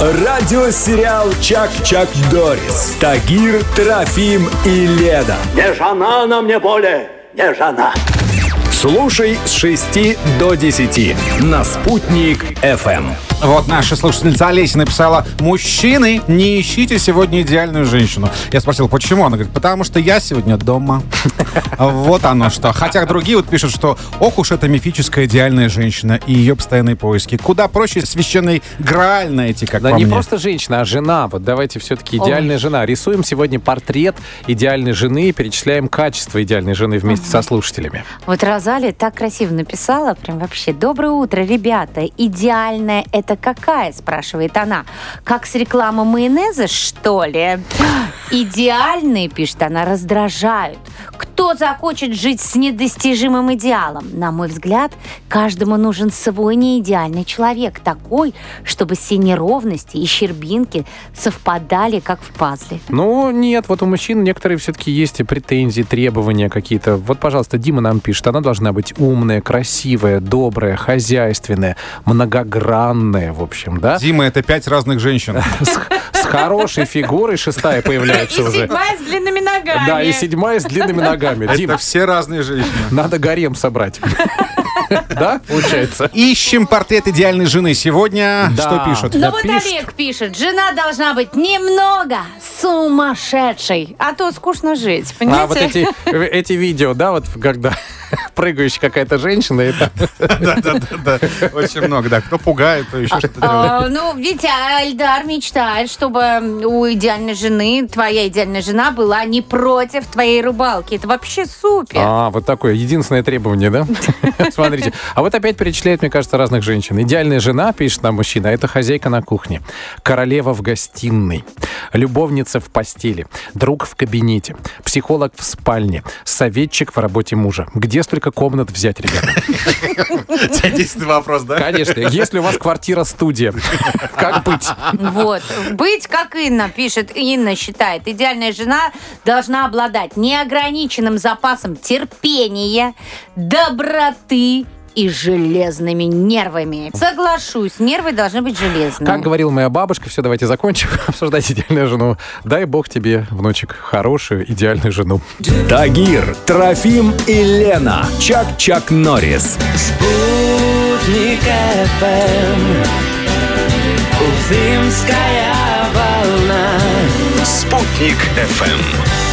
Радиосериал «Чак-Чак Норрис». Тагир, Трофим и Леда. Не жена на мне более, не жена. Слушай с 6 до 10 на «Спутник ФМ». Вот наша слушательница Олеся написала: «Мужчины, не ищите сегодня идеальную женщину». Я спросил, почему? Она говорит, потому что я сегодня дома. Вот оно что. Хотя другие вот пишут, что ох уж эта мифическая идеальная женщина и ее постоянные поиски. Куда проще священной Грааль найти, как по мне. Да не просто женщина, а жена. Вот давайте все-таки идеальная жена. Рисуем сегодня портрет идеальной жены и перечисляем качества идеальной жены вместе со слушателями. Вот Розалия так красиво написала, прям вообще. «Доброе утро, ребята. Идеальная это какая?» — спрашивает она. «Как с рекламы майонеза, что ли?» «Идеальные, — пишет она, — раздражают. Кто захочет жить с недостижимым идеалом? На мой взгляд, каждому нужен свой неидеальный человек, такой, чтобы все неровности и щербинки совпадали, как в пазле». Ну, нет, вот у мужчин некоторые все-таки есть и претензии, требования какие-то. Вот, пожалуйста, Дима нам пишет, она должна быть умная, красивая, добрая, хозяйственная, многогранная, в общем, да? Дима, это 5 разных женщин. С хорошей фигурой 6 появляется уже. И 7 с длинными ногами. Да, и 7 с длинными ногами. Это Дима, все разные женщины. Надо гарем собрать. Да, получается. Ищем портрет идеальной жены сегодня. Да. Что пишут? Ну да, вот пишут. Олег пишет, жена должна быть немного сумасшедшей, а то скучно жить, понимаете? А вот эти видео, да, вот когда прыгающая какая-то женщина. Да-да-да, очень много, да. Кто пугает, то еще что-то делает. Ну, видите, Эльдар мечтает, чтобы у идеальной жены, твоя идеальная жена была не против твоей рыбалки. Это вообще супер. А, вот такое единственное требование, да? Смотри. А вот опять перечисляют, мне кажется, разных женщин. Идеальная жена, пишет нам мужчина, это хозяйка на кухне, королева в гостиной, любовница в постели, друг в кабинете, психолог в спальне, советчик в работе мужа. Где столько комнат взять, ребята? Единственный вопрос, да? Конечно. Если у вас квартира-студия, как быть? Вот. Быть, как Инна пишет, Инна считает, идеальная жена должна обладать неограниченным запасом терпения, доброты и железными нервами. Соглашусь, нервы должны быть железными. Как говорила моя бабушка, все, давайте закончим обсуждать идеальную жену. Дай бог тебе, внучек, хорошую идеальную жену. Тагир, Трофим и Лена. Чак-Чак Норрис. Спутник ФМ. Уфимская волна. Спутник ФМ.